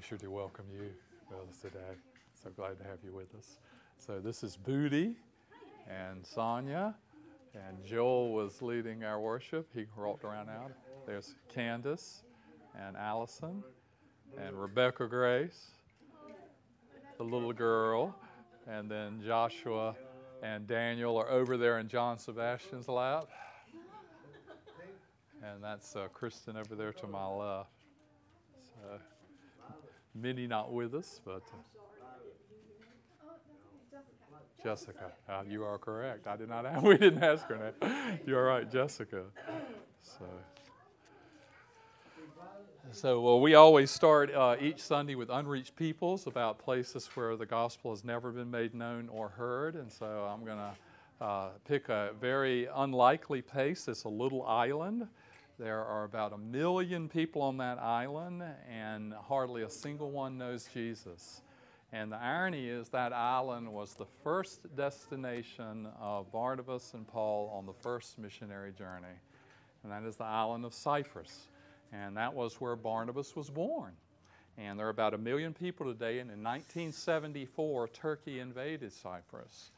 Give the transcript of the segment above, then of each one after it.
we sure do welcome you with us today. So glad to have you with us. So this is Booty and Sonia, and Joel was leading our worship. He walked around out. There's Candace and Allison and Rebecca Grace, the little girl, and then Joshua and Daniel are over there in John Sebastian's lap. And that's Kristen over there to my left. So, Minnie not with us, but Jessica. You are correct. I did not. We didn't ask her name. You're right, Jessica. So well, we always start each Sunday with unreached peoples, about places where the gospel has never been made known or heard. And so I'm going to pick a very unlikely place. It's a little island. There are about 1 million people on that island, and hardly a single one knows Jesus. And the irony is that island was the first destination of Barnabas and Paul on the first missionary journey, and that is the island of Cyprus. And that was where Barnabas was born. And there are about 1 million people today, and in 1974, Turkey invaded Cyprus.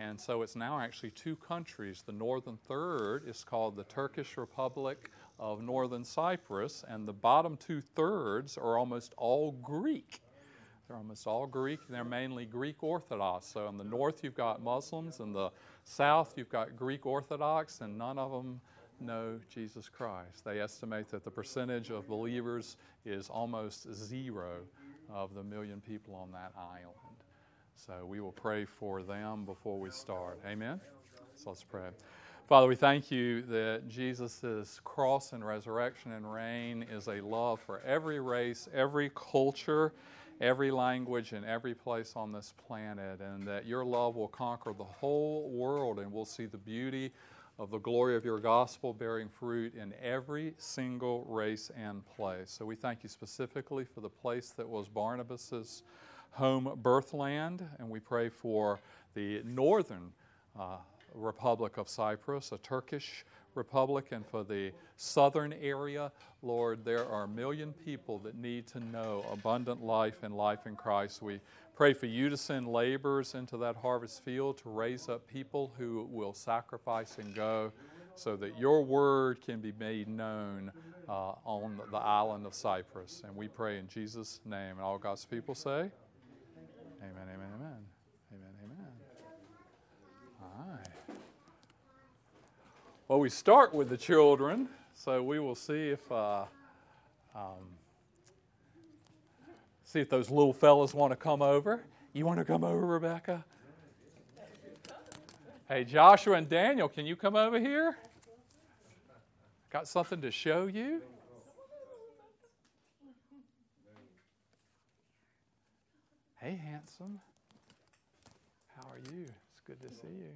And so it's now actually two countries. The northern third is called the Turkish Republic of northern Cyprus, and the bottom two-thirds are almost all Greek. They're almost all Greek, and they're mainly Greek Orthodox. So in the north, you've got Muslims, in the south, you've got Greek Orthodox, and none of them know Jesus Christ. They estimate that the percentage of believers is almost zero of the 1 million people on that island. So we will pray for them before we start. Amen? So let's pray. Father, we thank you that Jesus' cross and resurrection and reign is a love for every race, every culture, every language, and every place on this planet, and that your love will conquer the whole world, and we'll see the beauty of the glory of your gospel bearing fruit in every single race and place. So we thank you specifically for the place that was Barnabas's home birthland, and we pray for the northern Republic of Cyprus, a Turkish republic, and for the southern area. Lord, there are 1 million people that need to know abundant life and life in Christ. We pray for you to send laborers into that harvest field to raise up people who will sacrifice and go so that your word can be made known on the island of Cyprus. And we pray in Jesus' name. And all God's people say, amen, amen, amen, amen, amen. All right. Well, we start with the children, so we will see if those little fellas want to come over. You want to come over, Rebecca? Hey, Joshua and Daniel, can you come over here? Got something to show you? Hey, handsome. How are you? It's good to see you.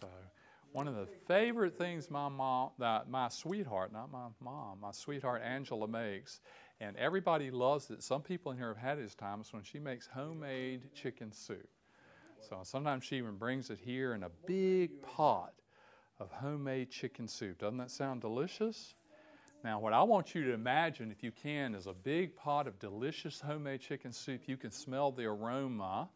So, one of the favorite things my sweetheart Angela makes, and everybody loves it. Some people in here have had it times when she makes homemade chicken soup. So sometimes she even brings it here in a big pot of homemade chicken soup. Doesn't that sound delicious? Now, what I want you to imagine, if you can, is a big pot of delicious homemade chicken soup. You can smell the aroma,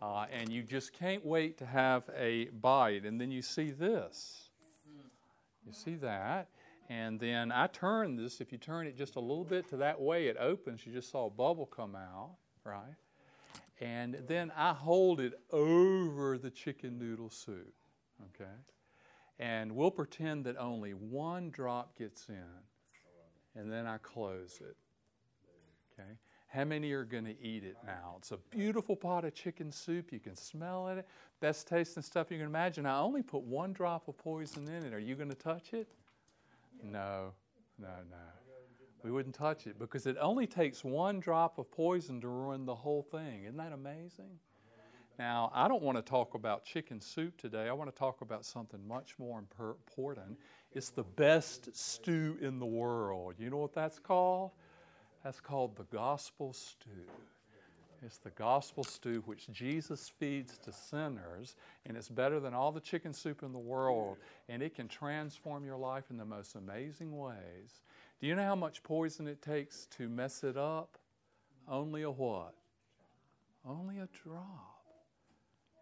and you just can't wait to have a bite. And then you see this. You see that. And then I turn this. If you turn it just a little bit to that way, it opens. You just saw a bubble come out, right? And then I hold it over the chicken noodle soup, okay? And we'll pretend that only one drop gets in, and then I close it, okay? How many are going to eat it now? It's a beautiful pot of chicken soup. You can smell it. Best tasting stuff you can imagine. I only put one drop of poison in it. Are you going to touch it? No. We wouldn't touch it because it only takes one drop of poison to ruin the whole thing. Isn't that amazing? Now, I don't want to talk about chicken soup today. I want to talk about something much more important. It's the best stew in the world. You know what that's called? That's called the gospel stew. It's the gospel stew which Jesus feeds to sinners, and it's better than all the chicken soup in the world, and it can transform your life in the most amazing ways. Do you know how much poison it takes to mess it up? Only a what? Only a drop.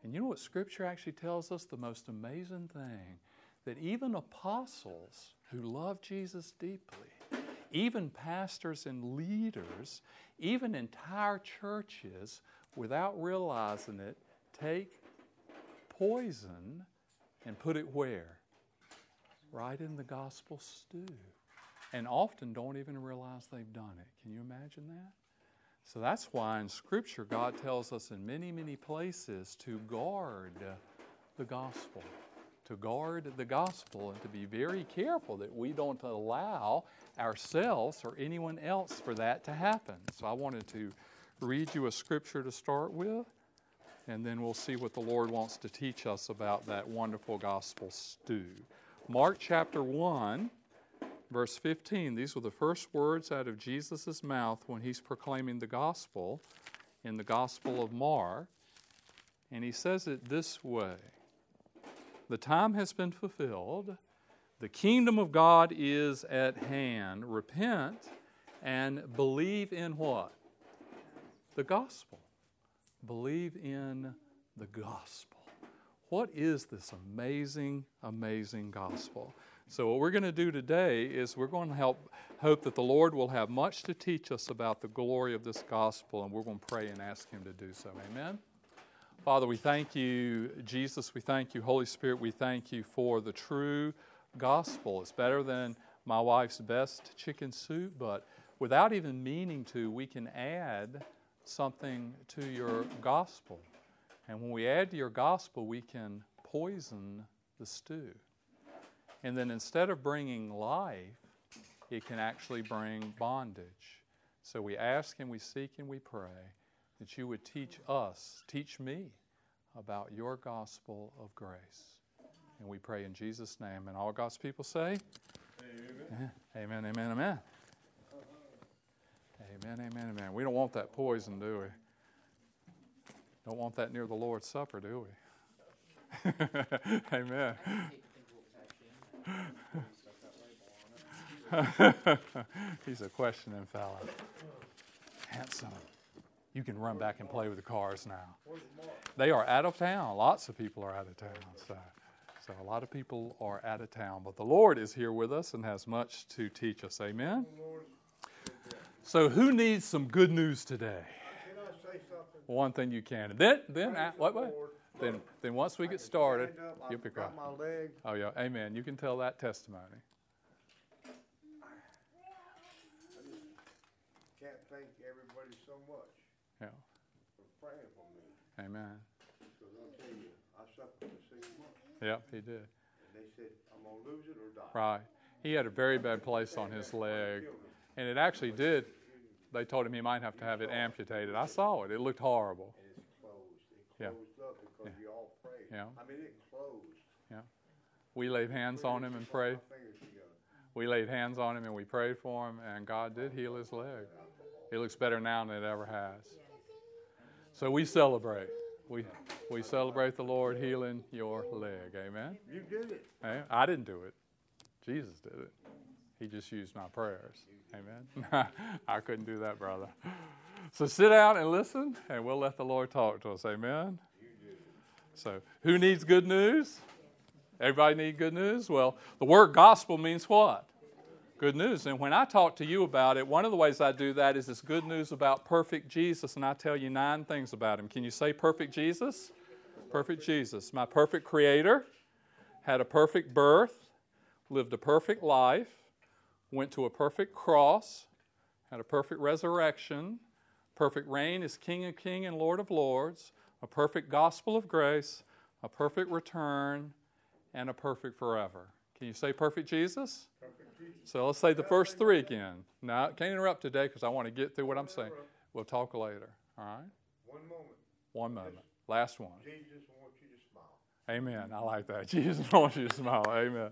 And you know what Scripture actually tells us? The most amazing thing, that even apostles who love Jesus deeply, even pastors and leaders, even entire churches, without realizing it, take poison and put it where? Right in the gospel stew. And often don't even realize they've done it. Can you imagine that? So that's why in Scripture God tells us in many, many places to guard the gospel. To guard the gospel and to be very careful that we don't allow ourselves or anyone else for that to happen. So I wanted to read you a scripture to start with, and then we'll see what the Lord wants to teach us about that wonderful gospel stew. Mark chapter 1. Verse 15, these were the first words out of Jesus' mouth when he's proclaiming the gospel in the Gospel of Mark. And he says it this way, "The time has been fulfilled. The kingdom of God is at hand. Repent and believe in what? The gospel. Believe in the gospel." What is this amazing, amazing gospel? So what we're going to do today is we're going to hope that the Lord will have much to teach us about the glory of this gospel, and we're going to pray and ask Him to do so. Amen? Father, we thank You, Jesus. We thank You, Holy Spirit. We thank You for the true gospel. It's better than my wife's best chicken soup, but without even meaning to, we can add something to Your gospel. And when we add to Your gospel, we can poison the stew. And then instead of bringing life, it can actually bring bondage. So we ask and we seek and we pray that You would teach us, teach me about Your gospel of grace. And we pray in Jesus' name. And all God's people say, amen, amen, amen, amen. Amen, amen, amen. We don't want that poison, do we? Don't want that near the Lord's Supper, do we? Amen. He's a questioning fella. Handsome. You can run back and play with the cars now. They are out of town. Lots of people are out of town. So a lot of people are out of town. But the Lord is here with us and has much to teach us. Amen? So who needs some good news today? Can I say something? One thing you can. And then what? Then once we get started, you'll pick up. Oh, yeah. Amen. You can tell that testimony. I just can't thank everybody so much. Yeah. For praying for me. Amen. Because I'll tell you, I suffered for 6 months. Yep, he did. And they said, I'm going to lose it or die. Right. He had a very bad place on his leg. And it actually did. They told him he might have to have it amputated. I saw it. It looked horrible. And it's closed. It closed up. Yeah. We all prayed. Yeah. I mean, it closed. Yeah. We laid hands on him and prayed. We laid hands on him and we prayed for him, and God did heal his leg. It looks better now than it ever has. So we celebrate. We celebrate the Lord healing your leg. Amen? You did it. I didn't do it. Jesus did it. He just used my prayers. Amen? I couldn't do that, brother. So sit down and listen, and we'll let the Lord talk to us. Amen? So, who needs good news? Everybody need good news? Well, the word gospel means what? Good news. And when I talk to you about it, one of the ways I do that is this good news about perfect Jesus, and I tell you 9 things about Him. Can you say perfect Jesus? Perfect Jesus. My perfect Creator, had a perfect birth, lived a perfect life, went to a perfect cross, had a perfect resurrection, perfect reign as King of Kings and Lord of Lords, a perfect gospel of grace, a perfect return, and a perfect forever. Can you say perfect Jesus? Perfect Jesus. So let's say the first 3 again. No, can't interrupt today because I want to get through what I'm saying. We'll talk later. All right? One moment. Last one. Jesus wants you to smile. Amen. I like that. Jesus wants you to smile. Amen.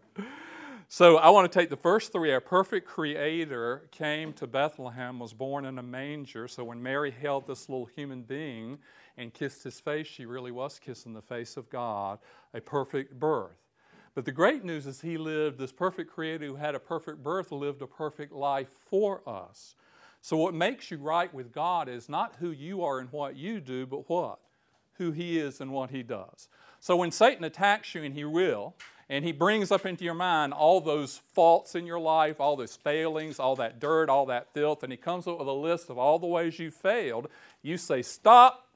So I want to take the first 3. Our perfect Creator came to Bethlehem, was born in a manger. So when Mary held this little human being and kissed his face, she really was kissing the face of God, a perfect birth. But the great news is he lived, this perfect Creator who had a perfect birth, lived a perfect life for us. So what makes you right with God is not who you are and what you do, but what? Who He is and what He does. So when Satan attacks you, and he will, and he brings up into your mind all those faults in your life, all those failings, all that dirt, all that filth, and he comes up with a list of all the ways you failed, you say, stop,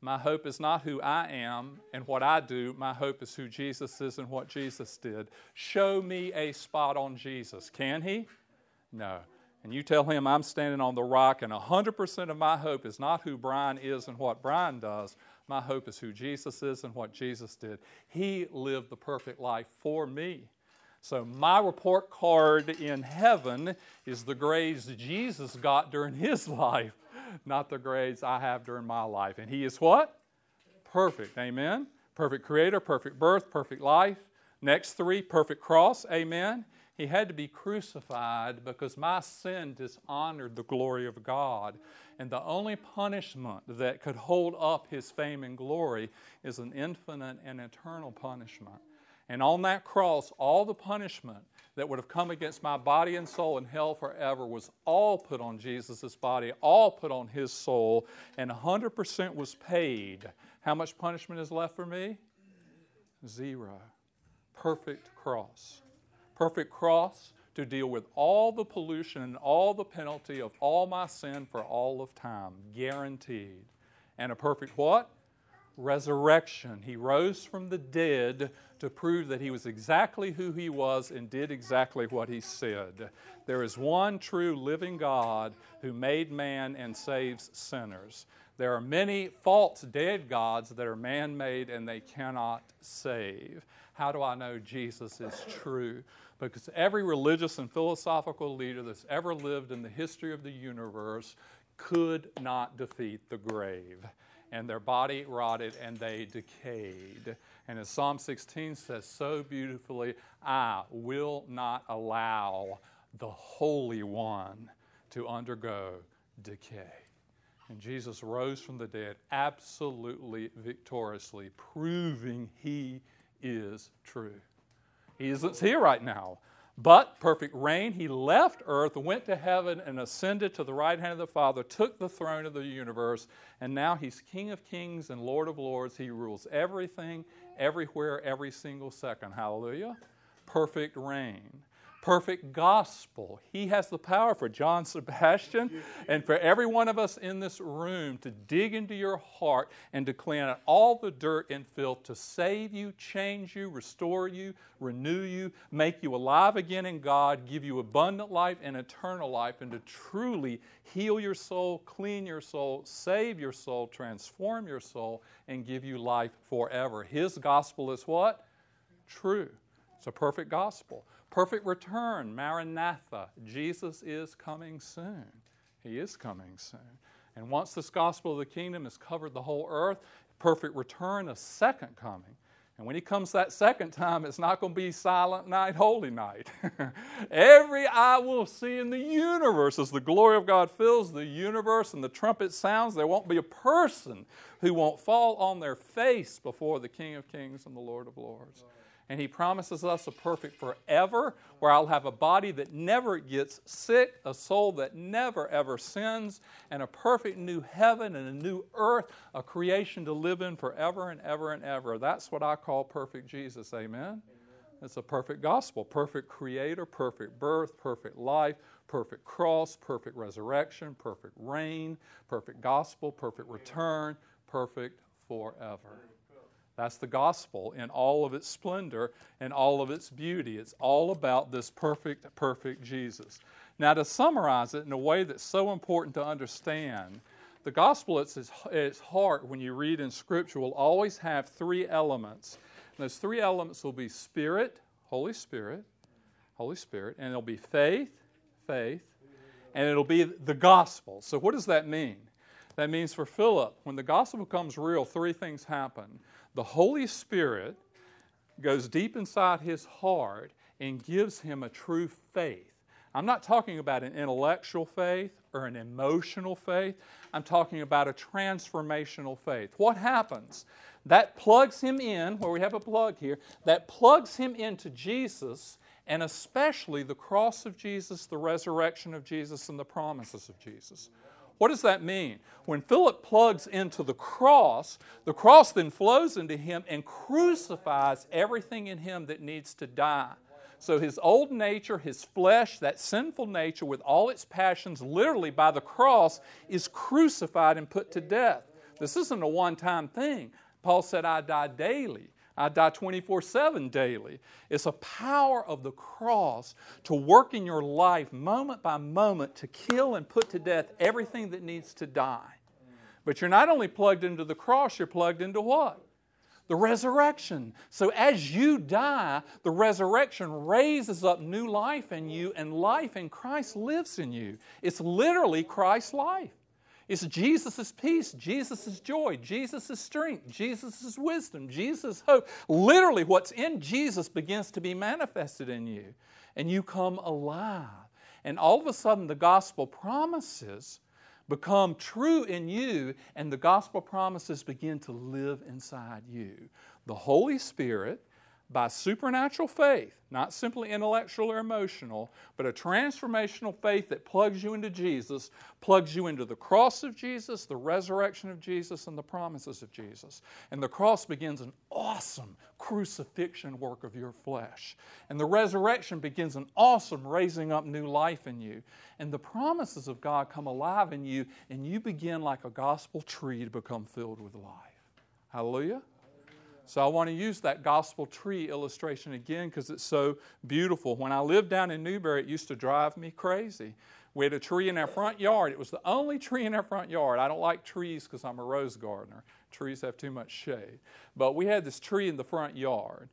my hope is not who I am and what I do. My hope is who Jesus is and what Jesus did. Show me a spot on Jesus. Can he? No. And you tell him I'm standing on the rock, and 100% of my hope is not who Brian is and what Brian does. My hope is who Jesus is and what Jesus did. He lived the perfect life for me. So my report card in heaven is the grades Jesus got during his life, not the grades I have during my life. And he is what? Perfect. Amen. Perfect creator, perfect birth, perfect life. Next three, perfect cross. Amen. He had to be crucified because my sin dishonored the glory of God. And the only punishment that could hold up his fame and glory is an infinite and eternal punishment. And on that cross, all the punishment that would have come against my body and soul in hell forever was all put on Jesus' body, all put on his soul, and 100% was paid. How much punishment is left for me? Zero. Perfect cross. Perfect cross to deal with all the pollution and all the penalty of all my sin for all of time, guaranteed. And a perfect what? Resurrection. He rose from the dead to prove that he was exactly who he was and did exactly what he said. There is one true living God who made man and saves sinners. There are many false dead gods that are man-made and they cannot save. How do I know Jesus is true? Because every religious and philosophical leader that's ever lived in the history of the universe could not defeat the grave. And their body rotted and they decayed. And as Psalm 16 says so beautifully, I will not allow the Holy One to undergo decay. And Jesus rose from the dead absolutely victoriously, proving he is true. He isn't here right now. But perfect reign, he left earth, went to heaven, and ascended to the right hand of the Father, took the throne of the universe, and now he's King of kings and Lord of lords. He rules everything, everywhere, every single second. Hallelujah. Perfect reign. Perfect gospel. He has the power for John Sebastian and for every one of us in this room to dig into your heart and to clean out all the dirt and filth to save you, change you, restore you, renew you, make you alive again in God, give you abundant life and eternal life, and to truly heal your soul, clean your soul, save your soul, transform your soul, and give you life forever. His gospel is what? True. It's a perfect gospel. Perfect return, Maranatha. Jesus is coming soon. He is coming soon. And once this gospel of the kingdom has covered the whole earth, perfect return, a second coming. And when he comes that second time, it's not going to be silent night, holy night. Every eye will see in the universe as the glory of God fills the universe and the trumpet sounds. There won't be a person who won't fall on their face before the King of kings and the Lord of lords. And he promises us a perfect forever, where I'll have a body that never gets sick, a soul that never ever sins, and a perfect new heaven and a new earth, a creation to live in forever and ever and ever. That's what I call perfect Jesus. Amen? Amen. It's a perfect gospel, perfect creator, perfect birth, perfect life, perfect cross, perfect resurrection, perfect reign, perfect gospel, perfect return, perfect forever. That's the gospel in all of its splendor and all of its beauty. It's all about this perfect, perfect Jesus. Now, to summarize it in a way that's so important to understand, the gospel at its heart, when you read in Scripture, will always have three elements. And those three elements will be spirit, Holy Spirit, Holy Spirit, and it'll be faith, faith, and it'll be the gospel. So what does that mean? That means for Philip, when the gospel becomes real, three things happen. The Holy Spirit goes deep inside his heart and gives him a true faith. I'm not talking about an intellectual faith or an emotional faith. I'm talking about a transformational faith. What happens? That plugs him in, where we have a plug here, that plugs him into Jesus and especially the cross of Jesus, the resurrection of Jesus, and the promises of Jesus. What does that mean? When Philip plugs into the cross then flows into him and crucifies everything in him that needs to die. So his old nature, his flesh, that sinful nature with all its passions, literally by the cross, is crucified and put to death. This isn't a one-time thing. Paul said, I die daily. I die 24/7 daily. It's a power of the cross to work in your life moment by moment to kill and put to death everything that needs to die. But you're not only plugged into the cross, you're plugged into what? The resurrection. So as you die, the resurrection raises up new life in you, and life in Christ lives in you. It's literally Christ's life. It's Jesus' peace, Jesus' joy, Jesus' strength, Jesus' wisdom, Jesus' hope. Literally what's in Jesus begins to be manifested in you, and you come alive. And all of a sudden the gospel promises become true in you, and the gospel promises begin to live inside you. The Holy Spirit, by supernatural faith, not simply intellectual or emotional, but a transformational faith that plugs you into Jesus, plugs you into the cross of Jesus, the resurrection of Jesus, and the promises of Jesus. And the cross begins an awesome crucifixion work of your flesh. And the resurrection begins an awesome raising up new life in you. And the promises of God come alive in you, and you begin like a gospel tree to become filled with life. Hallelujah. So I want to use that gospel tree illustration again because it's so beautiful. When I lived down in Newberry, it used to drive me crazy. We had a tree in our front yard. It was the only tree in our front yard. I don't like trees because I'm a rose gardener. Trees have too much shade. But we had this tree in the front yard,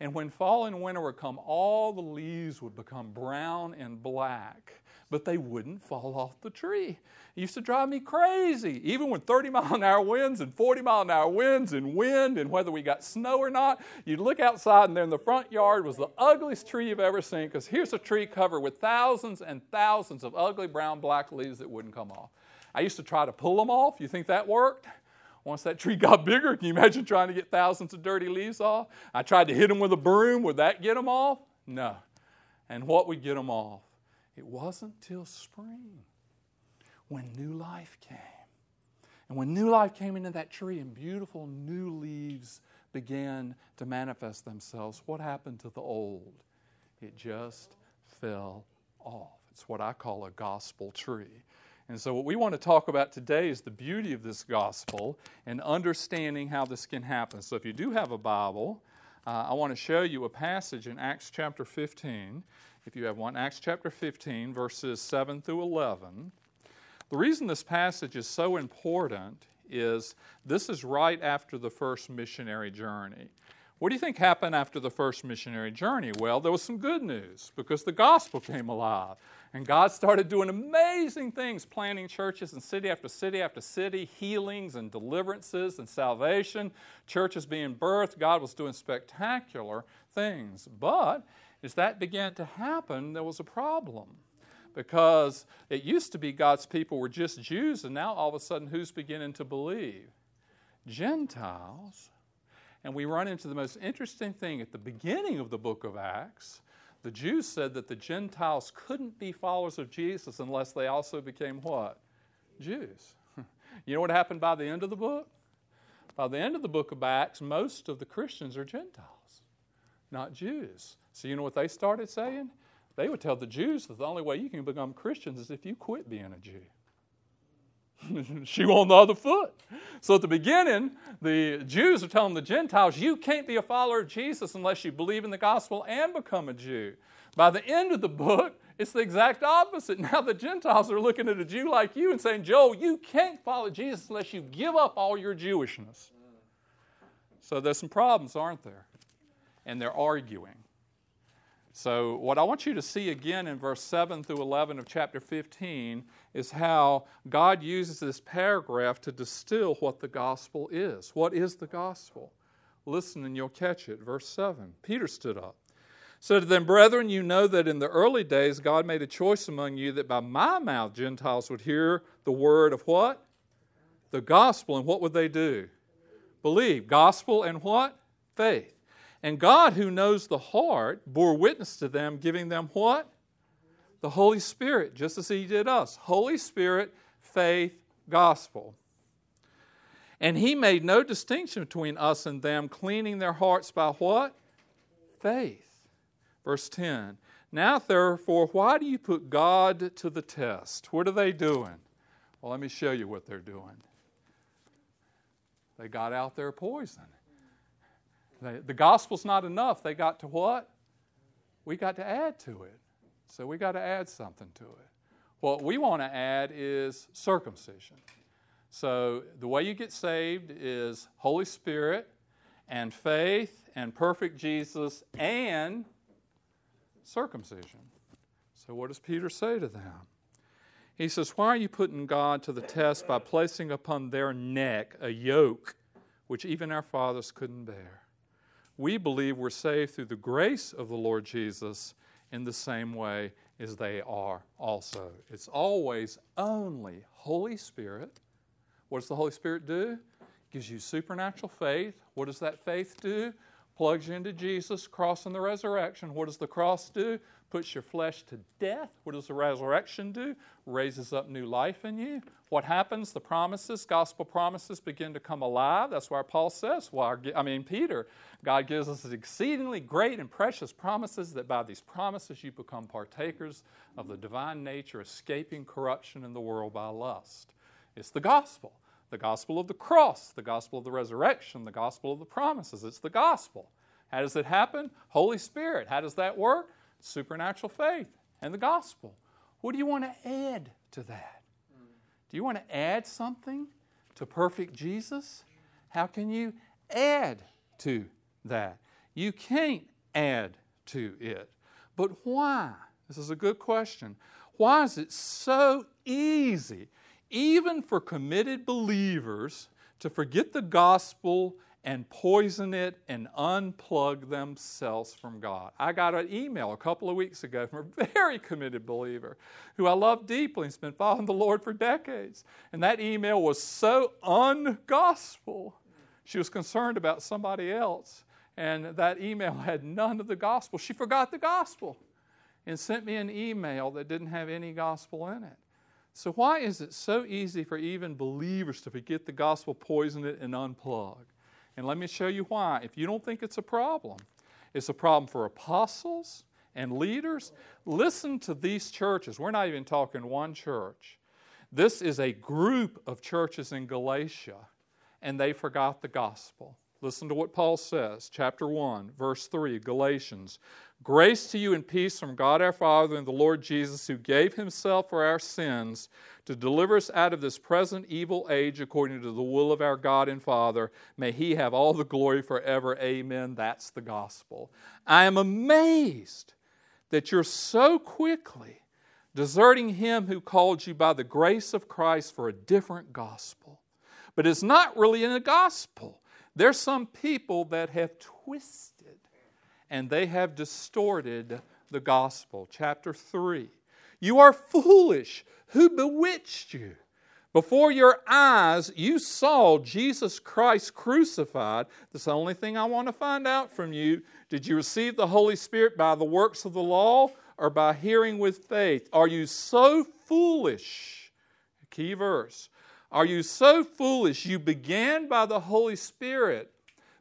And when fall and winter would come, all the leaves would become brown and black, but they wouldn't fall off the tree. It used to drive me crazy. Even with 30-mile-an-hour winds and 40-mile-an-hour winds and wind and whether we got snow or not, you'd look outside and there in the front yard was the ugliest tree you've ever seen because here's a tree covered with thousands and thousands of ugly brown, black leaves that wouldn't come off. I used to try to pull them off. You think that worked? Once that tree got bigger, can you imagine trying to get thousands of dirty leaves off? I tried to hit them with a broom. Would that get them off? No. And what would get them off? It wasn't till spring when new life came. And when new life came into that tree and beautiful new leaves began to manifest themselves, what happened to the old? It just fell off. It's what I call a gospel tree. And so what we want to talk about today is the beauty of this gospel and understanding how this can happen. So if you do have a Bible, I want to show you a passage in Acts chapter 15. If you have one, Acts chapter 15, verses 7 through 11. The reason this passage is so important is this is right after the first missionary journey. What do you think happened after the first missionary journey? Well, there was some good news because the gospel came alive. And God started doing amazing things, planting churches in city after city after city, healings and deliverances and salvation, churches being birthed. God was doing spectacular things. But as that began to happen, there was a problem because it used to be God's people were just Jews, and now all of a sudden who's beginning to believe? Gentiles. And we run into the most interesting thing at the beginning of the book of Acts. The Jews said that the Gentiles couldn't be followers of Jesus unless they also became what? Jews. You know what happened by the end of the book? By the end of the book of Acts, most of the Christians are Gentiles, not Jews. So you know what they started saying? They would tell the Jews that the only way you can become Christians is if you quit being a Jew. Shoe on the other foot. So at the beginning, the Jews are telling the Gentiles, you can't be a follower of Jesus unless you believe in the gospel and become a Jew. By the end of the book, it's the exact opposite. Now the Gentiles are looking at a Jew like you and saying, Joel, you can't follow Jesus unless you give up all your Jewishness. So there's some problems, aren't there? And they're arguing. So what I want you to see again in verse 7 through 11 of chapter 15 is how God uses this paragraph to distill what the gospel is. What is the gospel? Listen and you'll catch it. Verse 7, Peter stood up. So to them, brethren, you know that in the early days God made a choice among you that by my mouth Gentiles would hear the word of what? The gospel. And what would they do? Believe. Gospel and what? Faith. And God, who knows the heart, bore witness to them, giving them what? The Holy Spirit, just as He did us. Holy Spirit, faith, gospel. And He made no distinction between us and them, cleaning their hearts by what? Faith. Verse 10. Now, therefore, why do you put God to the test? What are they doing? Well, let me show you what they're doing. They got out their poison. The gospel's not enough. They got to what? We got to add to it. So we got to add something to it. What we want to add is circumcision. So the way you get saved is Holy Spirit and faith and perfect Jesus and circumcision. So what does Peter say to them? He says, why are you putting God to the test by placing upon their neck a yoke which even our fathers couldn't bear? We believe we're saved through the grace of the Lord Jesus in the same way as they are also. It's always only Holy Spirit. What does the Holy Spirit do? Gives you supernatural faith. What does that faith do? Plugs you into Jesus, cross and the resurrection. What does the cross do? Puts your flesh to death. What does the resurrection do? Raises up new life in you. What happens? The promises, gospel promises, begin to come alive. That's why Paul says, Peter, God gives us exceedingly great and precious promises, that by these promises you become partakers of the divine nature, escaping corruption in the world by lust. It's the gospel of the cross, the gospel of the resurrection, the gospel of the promises. It's the gospel. How does it happen? Holy Spirit. How does that work? Supernatural faith and the gospel. What do you want to add to that? Do you want to add something to perfect Jesus? How can you add to that? You can't add to it. But why? This is a good question. Why is it so easy, even for committed believers, to forget the gospel and poison it and unplug themselves from God? I got an email a couple of weeks ago from a very committed believer who I love deeply and has been following the Lord for decades. And that email was so ungospel. She was concerned about somebody else, and that email had none of the gospel. She forgot the gospel and sent me an email that didn't have any gospel in it. So why is it so easy for even believers to forget the gospel, poison it, and unplug? And let me show you why. If you don't think it's a problem, it's a problem for apostles and leaders. Listen to these churches. We're not even talking one church. This is a group of churches in Galatia, and they forgot the gospel. Listen to what Paul says, chapter 1, verse 3, Galatians. Grace to you and peace from God our Father and the Lord Jesus, who gave Himself for our sins to deliver us out of this present evil age according to the will of our God and Father. May He have all the glory forever. Amen. That's the gospel. I am amazed that you're so quickly deserting Him who called you by the grace of Christ for a different gospel. But it's not really in the gospel. There's some people that have twisted and they have distorted the gospel. Chapter 3. You are foolish. Who bewitched you? Before your eyes you saw Jesus Christ crucified. That's the only thing I want to find out from you. Did you receive the Holy Spirit by the works of the law or by hearing with faith? Are you so foolish? Key verse. Are you so foolish? You began by the Holy Spirit,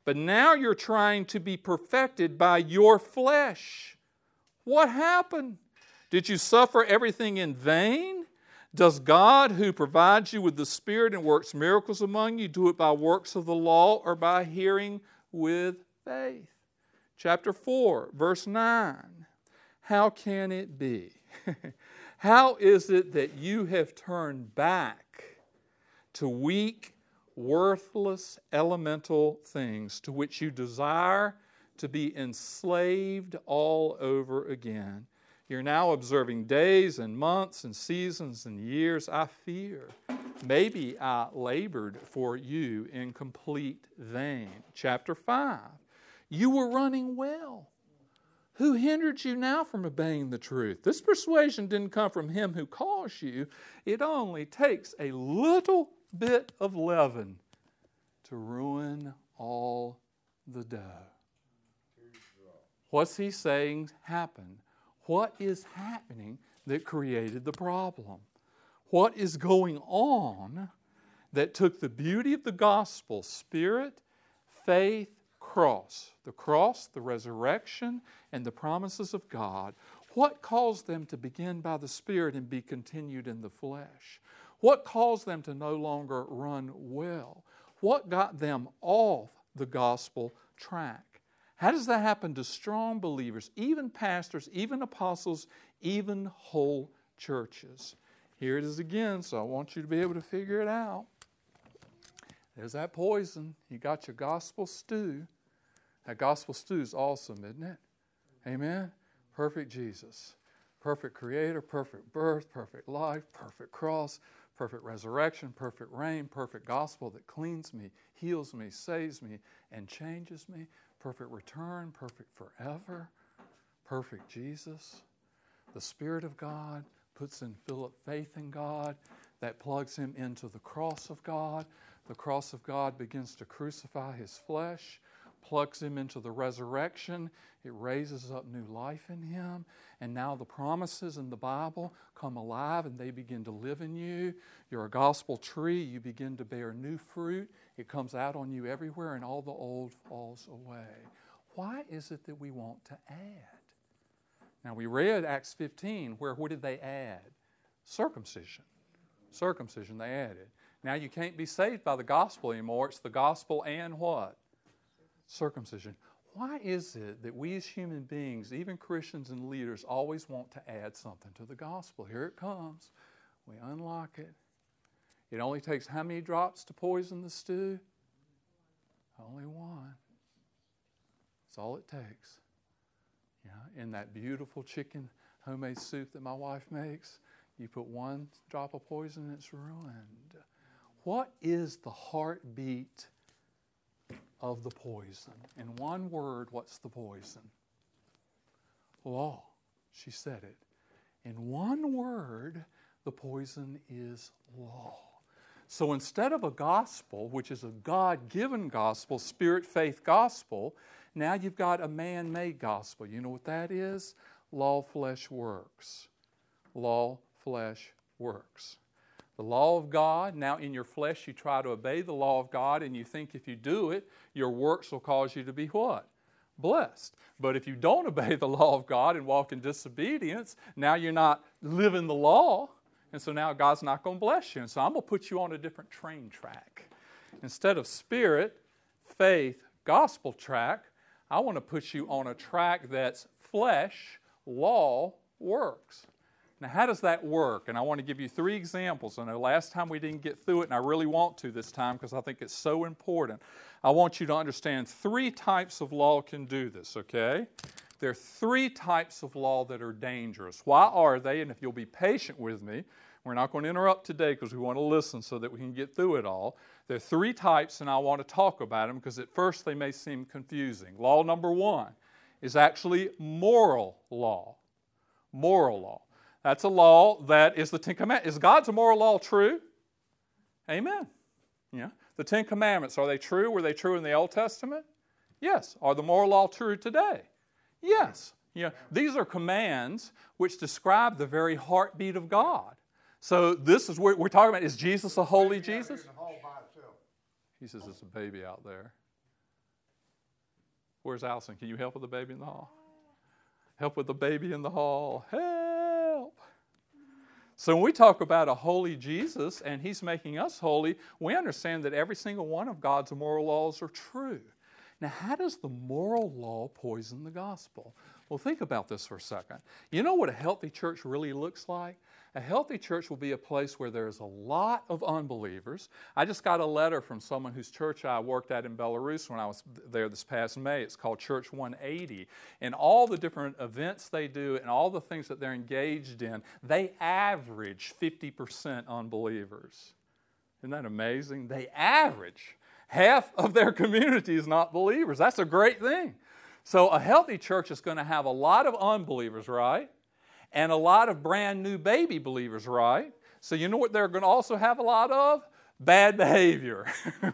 but now you're trying to be perfected by your flesh. What happened? Did you suffer everything in vain? Does God, who provides you with the Spirit and works miracles among you, do it by works of the law or by hearing with faith? Chapter 4, verse 9. How can it be? How is it that you have turned back to weak, worthless, elemental things to which you desire to be enslaved all over again? You're now observing days and months and seasons and years. I fear, maybe I labored for you in complete vain. Chapter 5, you were running well. Who hindered you now from obeying the truth? This persuasion didn't come from Him who calls you. It only takes a little bit of leaven to ruin all the dough. What's he saying happened? What is happening that created the problem? What is going on that took the beauty of the gospel, spirit, faith, cross, the resurrection, and the promises of God? What caused them to begin by the Spirit and be continued in the flesh? What caused them to no longer run well? What got them off the gospel track? How does that happen to strong believers, even pastors, even apostles, even whole churches? Here it is again, so I want you to be able to figure it out. There's that poison. You got your gospel stew. That gospel stew is awesome, isn't it? Amen? Perfect Jesus. Perfect Creator, perfect birth, perfect life, perfect cross, perfect resurrection, perfect reign, perfect gospel that cleans me, heals me, saves me, and changes me. Perfect return, perfect forever, perfect Jesus. The Spirit of God puts in Philip faith in God. That plugs him into the cross of God. The cross of God begins to crucify his flesh, plugs him into the resurrection. It raises up new life in him. And now the promises in the Bible come alive and they begin to live in you. You're a gospel tree. You begin to bear new fruit. It comes out on you everywhere and all the old falls away. Why is it that we want to add? Now we read Acts 15 where what did they add? Circumcision. Circumcision they added. Now you can't be saved by the gospel anymore. It's the gospel and what? Circumcision. Why is it that we as human beings, even Christians and leaders, always want to add something to the gospel? Here it comes. We unlock it. It only takes how many drops to poison the stew? Only one. That's all it takes. Yeah, in that beautiful chicken homemade soup that my wife makes, you put one drop of poison and it's ruined. What is the heartbeat of the poison? In one word, what's the poison? Law. She said it. In one word, the poison is law. So instead of a gospel, which is a God-given gospel, spirit-faith gospel, now you've got a man-made gospel. You know what that is? Law, flesh, works. Law, flesh, works. The law of God, now in your flesh you try to obey the law of God and you think if you do it, your works will cause you to be what? Blessed. But if you don't obey the law of God and walk in disobedience, now you're not living the law, and so now God's not going to bless you. And so I'm going to put you on a different train track. Instead of spirit, faith, gospel track, I want to put you on a track that's flesh, law, works. Now, how does that work? And I want to give you three examples. I know last time we didn't get through it, and I really want to this time because I think it's so important. I want you to understand three types of law can do this, okay? There are three types of law that are dangerous. Why are they? And if you'll be patient with me, we're not going to interrupt today because we want to listen so that we can get through it all. There are three types, and I want to talk about them because at first they may seem confusing. Law number one is actually moral law. Moral law. That's a law that is the Ten Commandments. Is God's moral law true? Amen. Yeah. The Ten Commandments, are they true? Were they true in the Old Testament? Yes. Are the moral law true today? Yes. Yeah. These are commands which describe the very heartbeat of God. So this is what we're talking about. Is Jesus a holy Jesus? He says there's a baby out there. Where's Allison? Can you help with the baby in the hall? Help with the baby in the hall. Hey! So when we talk about a holy Jesus and he's making us holy, we understand that every single one of God's moral laws are true. Now, how does the moral law poison the gospel? Well, think about this for a second. You know what a healthy church really looks like? A healthy church will be a place where there's a lot of unbelievers. I just got a letter from someone whose church I worked at in Belarus when I was there this past May. It's called Church 180. And all the different events they do and all the things that they're engaged in, they average 50% unbelievers. Isn't that amazing? They average. Half of their community is not believers. That's a great thing. So a healthy church is going to have a lot of unbelievers, right? And a lot of brand new baby believers, right? So you know what they're going to also have a lot of? bad behavior. They're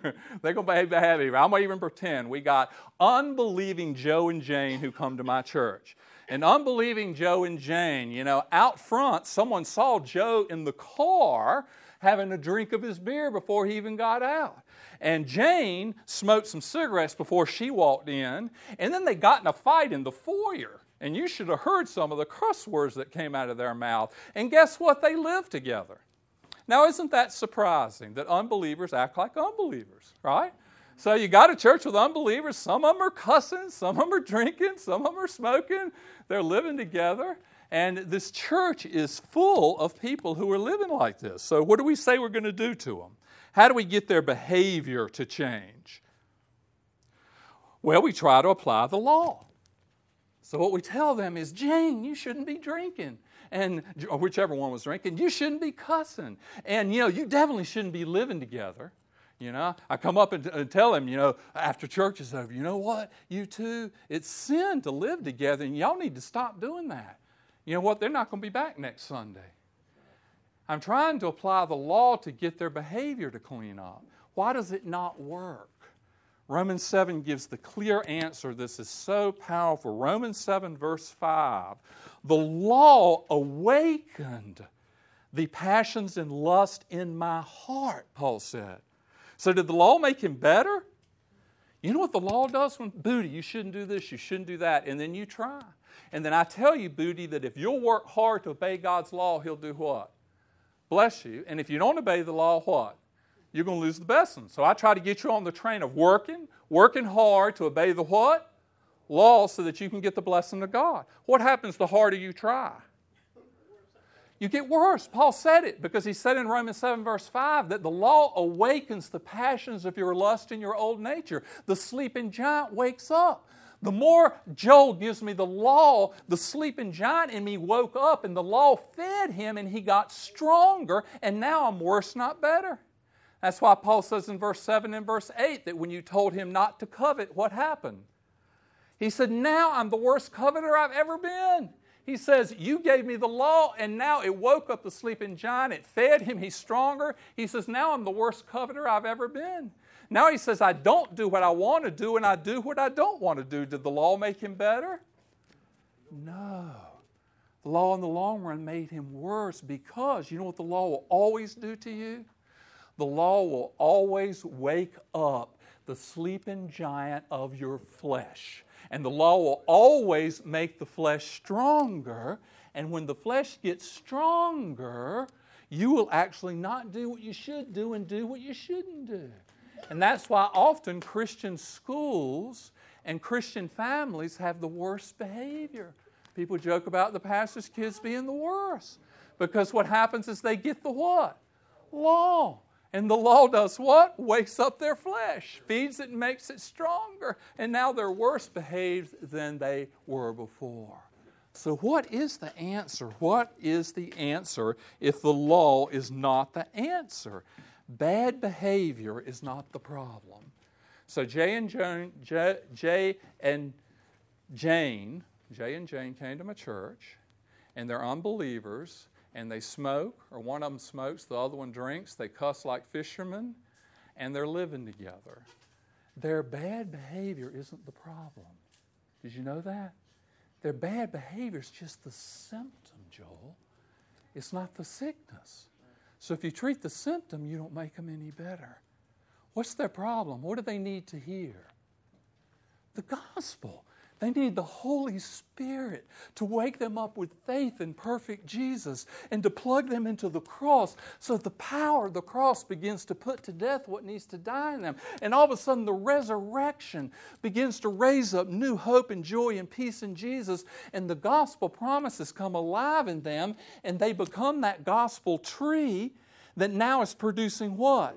going to behave bad behavior. I'm going to even pretend we got unbelieving Joe and Jane who come to my church. And unbelieving Joe and Jane, you know, out front, someone saw Joe in the car having a drink of his beer before he even got out. And Jane smoked some cigarettes before she walked in. And then they got in a fight in the foyer. And you should have heard some of the cuss words that came out of their mouth. And guess what? They lived together. Now, isn't that surprising that unbelievers act like unbelievers, right? So you got a church with unbelievers. Some of them are cussing. Some of them are drinking. Some of them are smoking. They're living together. And this church is full of people who are living like this. So what do we say we're going to do to them? How do we get their behavior to change? Well, we try to apply the law. So what we tell them is, Jane, you shouldn't be drinking. And whichever one was drinking, you shouldn't be cussing. And, you know, you definitely shouldn't be living together. You know, I come up and tell him, you know, after church is over, you know what, you two, it's sin to live together, and y'all need to stop doing that. You know what, they're not going to be back next Sunday. I'm trying to apply the law to get their behavior to clean up. Why does it not work? Romans 7 gives the clear answer. This is so powerful. Romans 7, verse 5. The law awakened the passions and lust in my heart, Paul said. So did the law make him better? You know what the law does? When Booty, you shouldn't do this, you shouldn't do that, and then you try. And then I tell you, Booty, that if you'll work hard to obey God's law, He'll do what? Bless you. And if you don't obey the law, what? You're going to lose the blessing. So I try to get you on the train of working hard to obey the what? Law, so that you can get the blessing of God. What happens the harder you try? You get worse. Paul said it, because he said in Romans 7 verse 5 that the law awakens the passions of your lust and your old nature. The sleeping giant wakes up. The more Joel gives me the law, the sleeping giant in me woke up, and the law fed him, and he got stronger, and now I'm worse, not better. That's why Paul says in verse 7 and verse 8 that when you told him not to covet, what happened? He said, now I'm the worst coveter I've ever been. He says, you gave me the law, and now it woke up the sleeping giant. It fed him. He's stronger. He says, now I'm the worst coveter I've ever been. Now he says, I don't do what I want to do, and I do what I don't want to do. Did the law make him better? No. The law in the long run made him worse, because you know what the law will always do to you? The law will always wake up the sleeping giant of your flesh. And the law will always make the flesh stronger. And when the flesh gets stronger, you will actually not do what you should do and do what you shouldn't do. And that's why often Christian schools and Christian families have the worst behavior. People joke about the pastor's kids being the worst. Because what happens is they get the what? Law. And the law does what? Wakes up their flesh, feeds it and makes it stronger. And now they're worse behaved than they were before. So what is the answer? What is the answer if the law is not the answer? Bad behavior is not the problem. So Jay and Jane came to my church, and they're unbelievers. And they smoke, or one of them smokes, the other one drinks. They cuss like fishermen, and they're living together. Their bad behavior isn't the problem. Did you know that? Their bad behavior is just the symptom, Joel. It's not the sickness. So if you treat the symptom, you don't make them any better. What's their problem? What do they need to hear? The gospel. They need the Holy Spirit to wake them up with faith in perfect Jesus and to plug them into the cross, so the power of the cross begins to put to death what needs to die in them. And all of a sudden the resurrection begins to raise up new hope and joy and peace in Jesus, and the gospel promises come alive in them, and they become that gospel tree that now is producing what?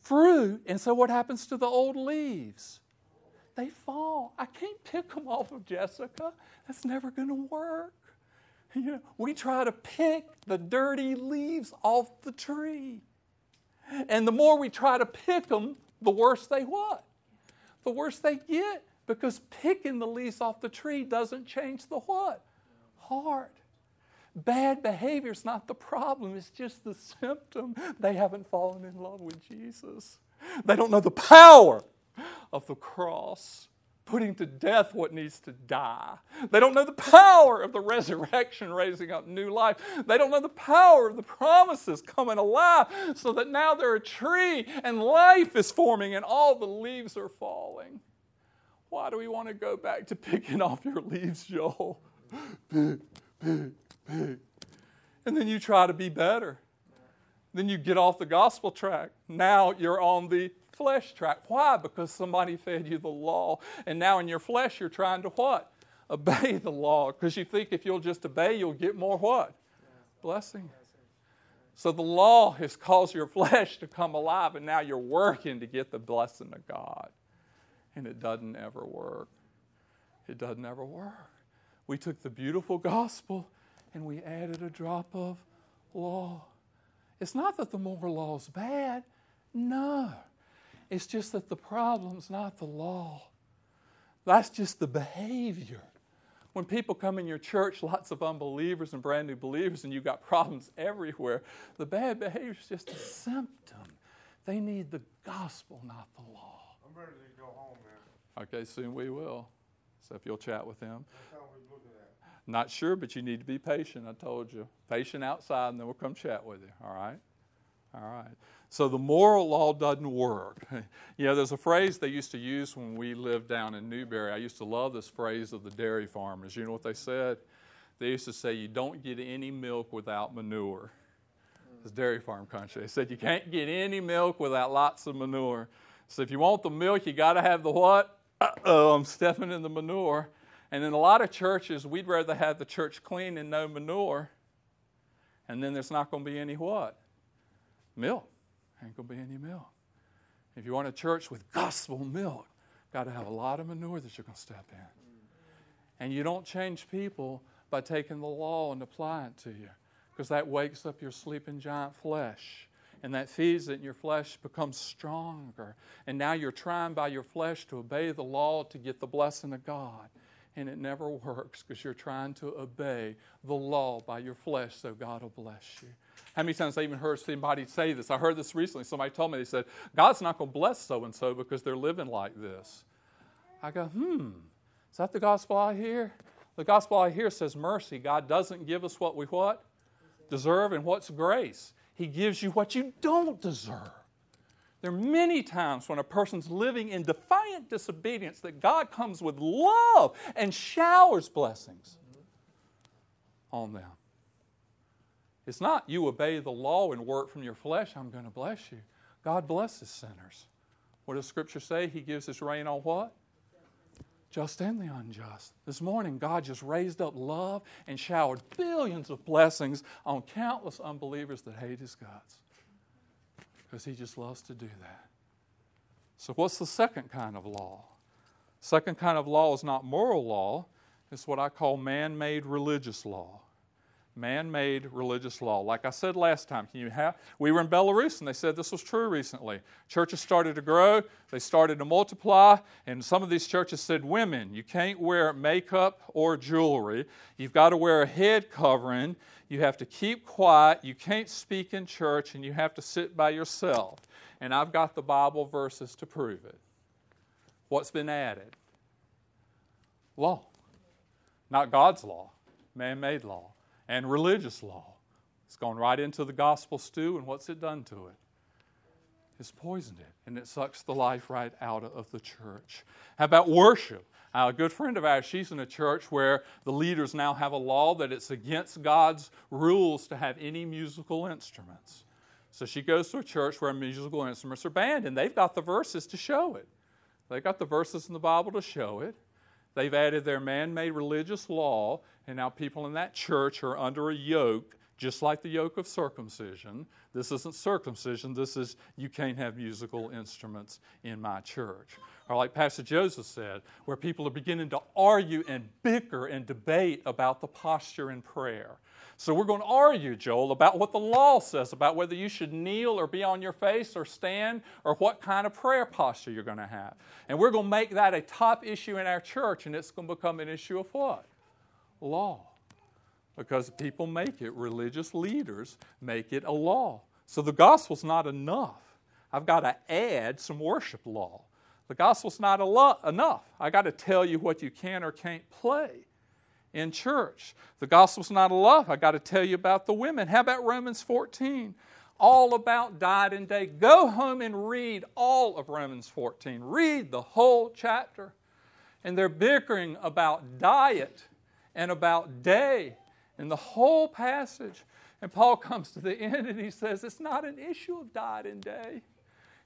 Fruit. And so what happens to the old leaves? They fall. I can't pick them off of Jessica. That's never going to work. You know, we try to pick the dirty leaves off the tree. And the more we try to pick them, the worse they what? The worse they get, because picking the leaves off the tree doesn't change the what? Heart. Bad behavior is not the problem. It's just the symptom. They haven't fallen in love with Jesus. They don't know the power of the cross, putting to death what needs to die. They don't know the power of the resurrection, raising up new life. They don't know the power of the promises coming alive, so that now they're a tree and life is forming and all the leaves are falling. Why do we want to go back to picking off your leaves, Joel? Pick, pick, pick. And then you try to be better. Then you get off the gospel track. Now you're on the flesh track. Why? Because somebody fed you the law. And now in your flesh you're trying to what? Obey the law. Because you think if you'll just obey, you'll get more what? Blessing. So the law has caused your flesh to come alive, and now you're working to get the blessing of God. And it doesn't ever work. It doesn't ever work. We took the beautiful gospel and we added a drop of law. It's not that the more law is bad. No. It's just that the problem's not the law. That's just the behavior. When people come in your church, lots of unbelievers and brand new believers, and you've got problems everywhere, the bad behavior is just a symptom. They need the gospel, not the law. I'm ready to go home now. Okay, soon we will. So if you'll chat with him. Not sure, but you need to be patient, I told you. Patient outside, and then we'll come chat with you, all right? All right. So the moral law doesn't work. You know, there's a phrase they used to use when we lived down in Newberry. I used to love this phrase of the dairy farmers. You know what they said? They used to say, you don't get any milk without manure. It's dairy farm country. They said, you can't get any milk without lots of manure. So if you want the milk, you got to have the what? Uh-oh, I'm stepping in the manure. And in a lot of churches, we'd rather have the church clean and no manure. And then there's not going to be any what? Milk. Ain't going to be any milk. If you want a church with gospel milk, got to have a lot of manure that you're going to step in. And you don't change people by taking the law and applying it to you, because that wakes up your sleeping giant flesh. And that feeds it, and your flesh becomes stronger. And now you're trying by your flesh to obey the law to get the blessing of God. And it never works, because you're trying to obey the law by your flesh so God will bless you. How many times I even heard somebody say this? I heard this recently. Somebody told me, they said, God's not going to bless so-and-so because they're living like this. I go, is that the gospel I hear? The gospel I hear says mercy. God doesn't give us what we what? Deserve, and what's grace? He gives you what you don't deserve. There are many times when a person's living in defiant disobedience that God comes with love and showers blessings on them. It's not you obey the law and work from your flesh, I'm going to bless you. God blesses sinners. What does Scripture say? He gives His rain on what? Just and the unjust. This morning, God just raised up love and showered billions of blessings on countless unbelievers that hate His guts, because He just loves to do that. So what's the second kind of law? Second kind of law is not moral law. It's what I call man-made religious law. Man-made religious law. Like I said last time, we were in Belarus, and they said this was true recently. Churches started to grow. They started to multiply. And some of these churches said, women, you can't wear makeup or jewelry. You've got to wear a head covering. You have to keep quiet. You can't speak in church, and you have to sit by yourself. And I've got the Bible verses to prove it. What's been added? Law. Not God's law. Man-made law. And religious law. It's gone right into the gospel stew, and what's it done to it? It's poisoned it, and it sucks the life right out of the church. How about worship? A good friend of ours, she's in a church where the leaders now have a law that it's against God's rules to have any musical instruments. So she goes to a church where musical instruments are banned, and they've got the verses to show it. They've got the verses in the Bible to show it. They've added their man-made religious law, and now people in that church are under a yoke, just like the yoke of circumcision. This isn't circumcision. This is, you can't have musical instruments in my church. Or like Pastor Joseph said, where people are beginning to argue and bicker and debate about the posture in prayer. So we're going to argue, Joel, about what the law says, about whether you should kneel or be on your face or stand or what kind of prayer posture you're going to have. And we're going to make that a top issue in our church, and it's going to become an issue of what? Law. because people make it. Religious leaders make it a law. So the gospel's not enough. I've got to add some worship law. The gospel's not enough. I've got to tell you what you can or can't play in church. The gospel's not enough. I've got to tell you about the women. How about Romans 14? All about died and day. Go home and read all of Romans 14. Read the whole chapter. And they're bickering about diet and about day and the whole passage. And Paul comes to the end and he says, it's not an issue of diet and day.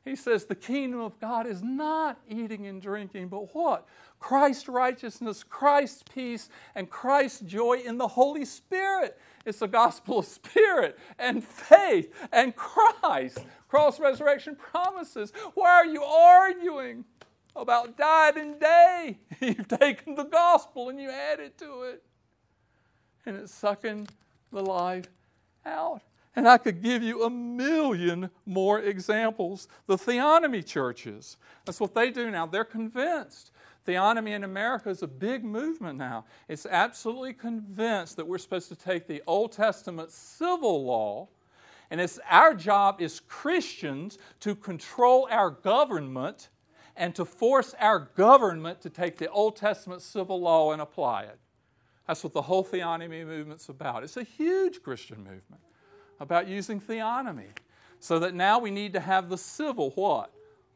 He says the kingdom of God is not eating and drinking, but what? Christ's righteousness, Christ's peace, and Christ's joy in the Holy Spirit. It's the gospel of spirit and faith and Christ. Cross resurrection promises. Why are you arguing about diet and day? You've taken the gospel and you added to it. And it's sucking the life out. And I could give you a million more examples. The Theonomy churches, that's what they do now. They're convinced. Theonomy in America is a big movement now. It's absolutely convinced that we're supposed to take the Old Testament civil law, and it's our job as Christians to control our government and to force our government to take the Old Testament civil law and apply it. That's what the whole Theonomy movement's about. It's a huge Christian movement about using theonomy, so that now we need to have the civil what?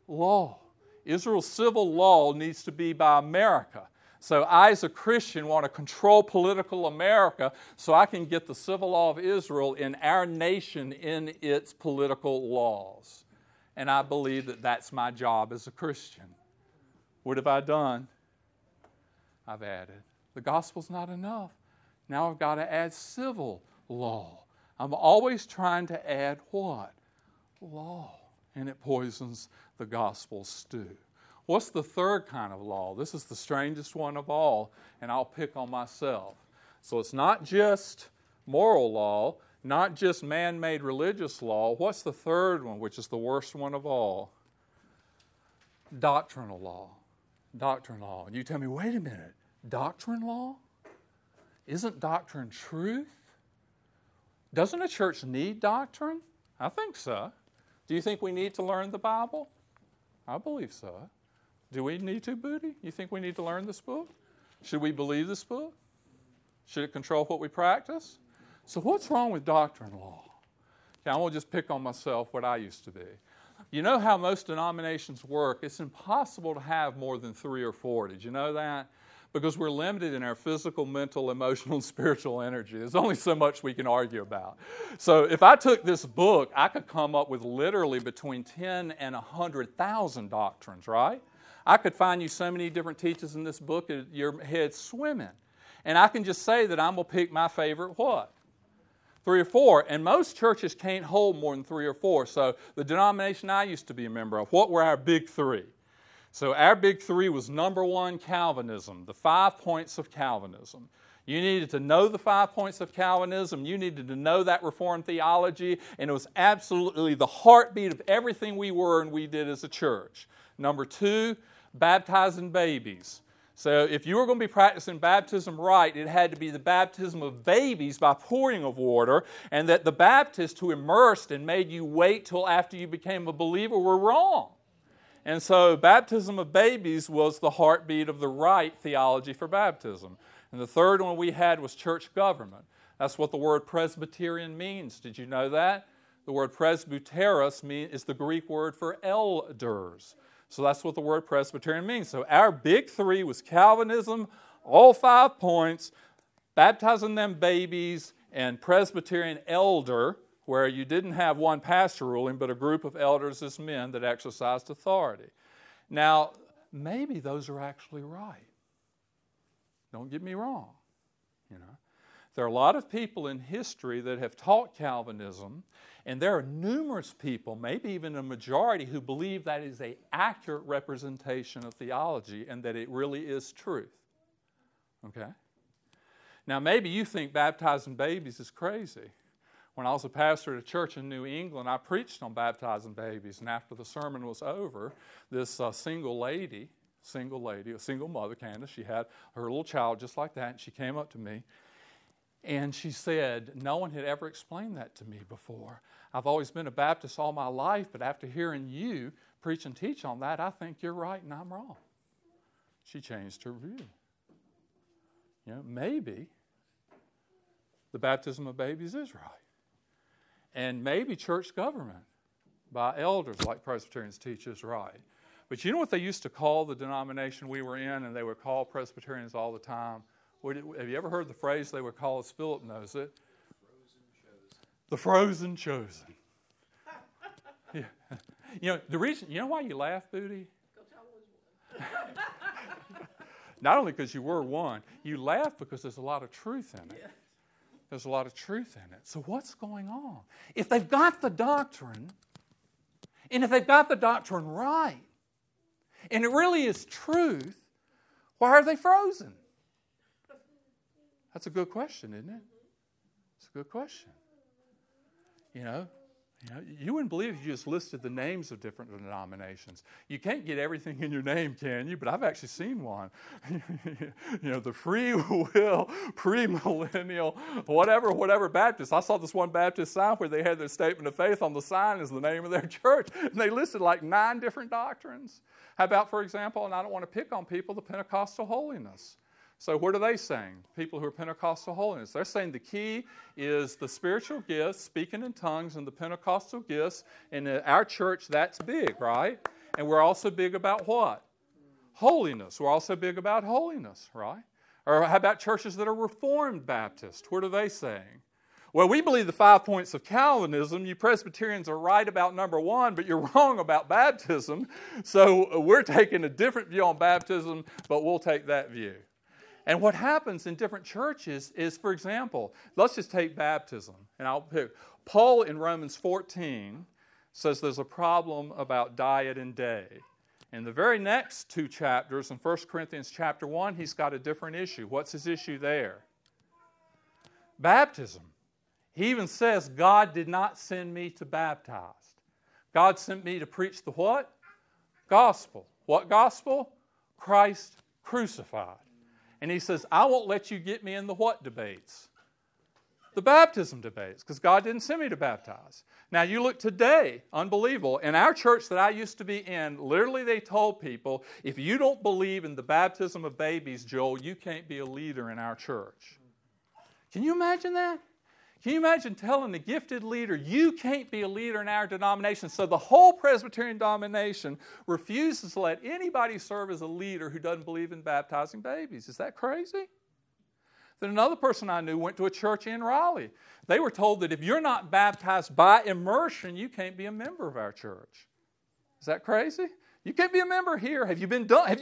Law. Israel's civil law needs to be by America. So I, as a Christian, want to control political America so I can get the civil law of Israel in our nation in its political laws. And I believe that that's my job as a Christian. What have I done? I've added. The gospel's not enough. Now I've got to add civil law. I'm always trying to add what? Law. And it poisons the gospel stew. What's the third kind of law? This is the strangest one of all, and I'll pick on myself. So it's not just moral law, not just man-made religious law. What's the third one, which is the worst one of all? Doctrinal law. Doctrinal law. And you tell me, wait a minute, doctrine law? Isn't doctrine truth? Doesn't a church need doctrine? I think so. Do you think we need to learn the Bible? I believe so. Do we need to, Booty? You think we need to learn this book? Should we believe this book? Should it control what we practice? So what's wrong with doctrine law? Okay, I won't just pick on myself what I used to be. You know how most denominations work. It's impossible to have more than 3 or 4. Did you know that? Because we're limited in our physical, mental, emotional, and spiritual energy. There's only so much we can argue about. So if I took this book, I could come up with literally between 10 and 100,000 doctrines, right? I could find you so many different teachers in this book that your head's swimming. And I can just say that I'm going to pick my favorite what? 3 or 4. And most churches can't hold more than 3 or 4. So the denomination I used to be a member of, what were our big 3? So our big 3 was number 1, Calvinism, the 5 points of Calvinism. You needed to know the 5 points of Calvinism. You needed to know that Reformed theology. And it was absolutely the heartbeat of everything we were and we did as a church. Number 2, baptizing babies. So if you were going to be practicing baptism right, it had to be the baptism of babies by pouring of water, and that the Baptists who immersed and made you wait till after you became a believer were wrong. And so baptism of babies was the heartbeat of the right theology for baptism. And the third one we had was church government. That's what the word Presbyterian means. Did you know that? The word presbyteros is the Greek word for elders. So that's what the word Presbyterian means. So our big 3 was Calvinism, all 5 points, baptizing them babies, and Presbyterian elder, where you didn't have one pastor ruling, but a group of elders as men that exercised authority. Now, maybe those are actually right. Don't get me wrong. You know, there are a lot of people in history that have taught Calvinism, and there are numerous people, maybe even a majority, who believe that is an accurate representation of theology and that it really is truth. Okay? Now, maybe you think baptizing babies is crazy. When I was a pastor at a church in New England, I preached on baptizing babies. And after the sermon was over, this single mother, Candace, she had her little child just like that. And she came up to me And she said, no one had ever explained that to me before. I've always been a Baptist all my life, but after hearing you preach and teach on that, I think you're right and I'm wrong. She changed her view. You know, maybe the baptism of babies is right. And maybe church government by elders like Presbyterians teach is right. But you know what they used to call the denomination we were in, and they would call Presbyterians all the time? Have you ever heard the phrase they would call us? Philip knows it. The frozen chosen. Yeah. You know, the reason, you know why you laugh, Booty? Because I was one. Not only because you were one, you laugh because there's a lot of truth in it. Yeah. There's a lot of truth in it. So what's going on? If they've got the doctrine, and if they've got the doctrine right, and it really is truth, why are they frozen? That's a good question, isn't it? It's a good question. You know, you wouldn't believe you just listed the names of different denominations. You can't get everything in your name, can you? But I've actually seen one. You know, the free will, premillennial, whatever Baptist. I saw this one Baptist sign where they had their statement of faith on the sign as the name of their church. And they listed like 9 different doctrines. How about, for example, and I don't want to pick on people, the Pentecostal holiness. So what are they saying? People who are Pentecostal holiness. They're saying the key is the spiritual gifts, speaking in tongues, and the Pentecostal gifts. And in our church, that's big, right? And we're also big about what? Holiness. We're also big about holiness, right? Or how about churches that are Reformed Baptist? What are they saying? Well, we believe the 5 points of Calvinism. You Presbyterians are right about number 1, but you're wrong about baptism. So we're taking a different view on baptism, but we'll take that view. And what happens in different churches is, for example, let's just take baptism. And I'll pick Paul in Romans 14 says there's a problem about diet and day. In the very next 2 chapters, in 1 Corinthians chapter 1, he's got a different issue. What's his issue there? Baptism. He even says, God did not send me to baptize. God sent me to preach the what? Gospel. What gospel? Christ crucified. And he says, I won't let you get me in the what debates? The baptism debates, because God didn't send me to baptize. Now, you look today, unbelievable. In our church that I used to be in, literally they told people, if you don't believe in the baptism of babies, Joel, you can't be a leader in our church. Can you imagine that? Can you imagine telling a gifted leader, you can't be a leader in our denomination? So the whole Presbyterian denomination refuses to let anybody serve as a leader who doesn't believe in baptizing babies. Is that crazy? Then another person I knew went to a church in Raleigh. They were told that if you're not baptized by immersion, you can't be a member of our church. Is that crazy? You can't be a member here. Have you been dunked?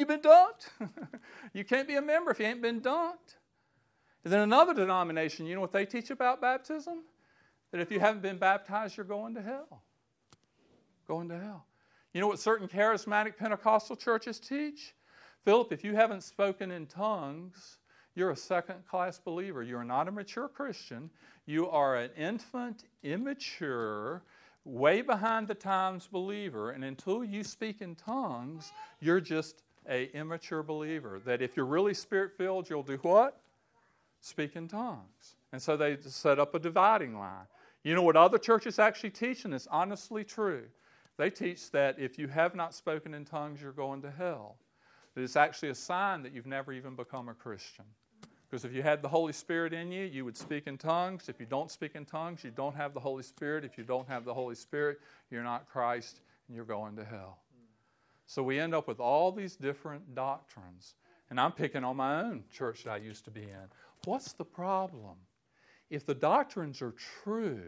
You can't be a member if you ain't been dunked. And then another denomination, you know what they teach about baptism? That if you haven't been baptized, you're going to hell. Going to hell. You know what certain charismatic Pentecostal churches teach? Philip, if you haven't spoken in tongues, you're a second-class believer. You're not a mature Christian. You are an infant, immature, way behind the times believer. And until you speak in tongues, you're just an immature believer. That if you're really Spirit-filled, you'll do what? Speak in tongues. And so they set up a dividing line. You know what other churches actually teach, and it's honestly true. They teach that if you have not spoken in tongues, you're going to hell. That it's actually a sign that you've never even become a Christian. Because if you had the Holy Spirit in you, you would speak in tongues. If you don't speak in tongues, you don't have the Holy Spirit. If you don't have the Holy Spirit, you're not Christ, and you're going to hell. So we end up with all these different doctrines. And I'm picking on my own church that I used to be in. What's the problem? If the doctrines are true,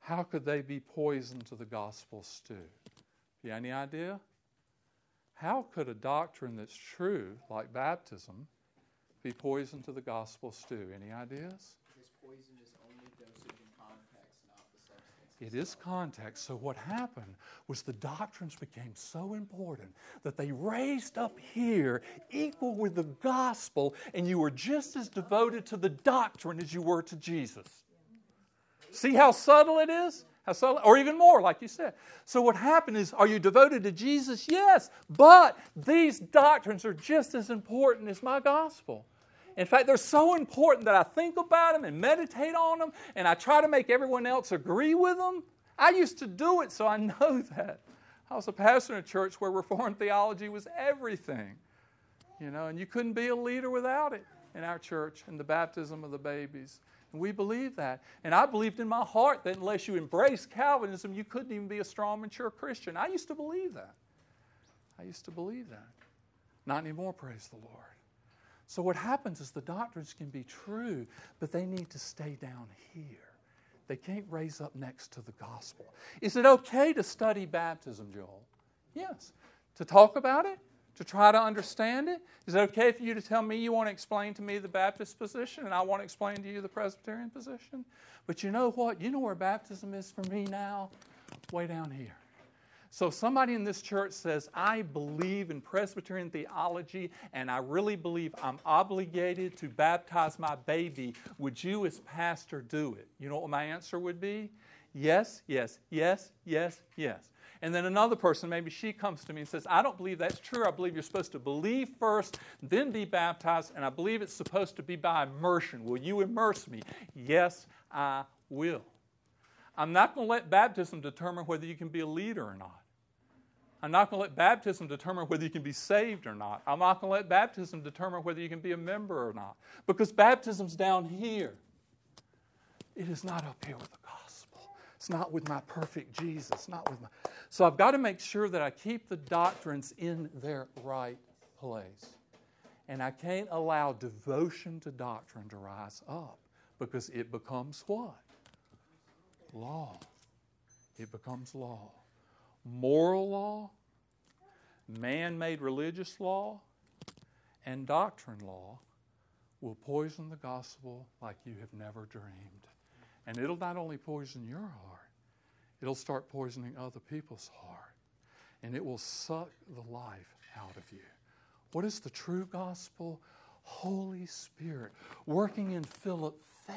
how could they be poison to the gospel stew? You have any idea? How could a doctrine that's true, like baptism, be poison to the gospel stew? Any ideas? Because poison is only dosage and context, not the substance. It is context. So what happened was the doctrines became so important that they raised up here equal with the gospel, and you were just as devoted to the doctrine as you were to Jesus. See how subtle it is? How subtle, or even more, like you said. So what happened is, are you devoted to Jesus? Yes, but these doctrines are just as important as my gospel. In fact, they're so important that I think about them and meditate on them, and I try to make everyone else agree with them. I used to do it, so I know that. I was a pastor in a church where Reformed theology was everything, you know, and you couldn't be a leader without it in our church and the baptism of the babies. And we believe that. And I believed in my heart that unless you embraced Calvinism, you couldn't even be a strong, mature Christian. I used to believe that. Not anymore, praise the Lord. So what happens is the doctrines can be true, but they need to stay down here. They can't raise up next to the gospel. Is it okay to study baptism, Joel? Yes. To talk about it? To try to understand it? Is it okay for you to tell me you want to explain to me the Baptist position and I want to explain to you the Presbyterian position? But you know what? You know where baptism is for me now? Way down here. So if somebody in this church says, I believe in Presbyterian theology and I really believe I'm obligated to baptize my baby, would you as pastor do it? You know what my answer would be? Yes, yes, yes, yes, yes. And then another person, maybe she comes to me and says, I don't believe that's true. I believe you're supposed to believe first, then be baptized, and I believe it's supposed to be by immersion. Will you immerse me? Yes, I will. I'm not going to let baptism determine whether you can be a leader or not. I'm not going to let baptism determine whether you can be saved or not. I'm not going to let baptism determine whether you can be a member or not. Because baptism's down here. It is not up here with the gospel. It's not with my perfect Jesus. Not with my. So I've got to make sure that I keep the doctrines in their right place. And I can't allow devotion to doctrine to rise up because it becomes what? Law. It becomes law. Moral law, man-made religious law, and doctrine law will poison the gospel like you have never dreamed. And it'll not only poison your heart, it'll start poisoning other people's heart. And it will suck the life out of you. What is the true gospel? Holy Spirit working in Philip faith.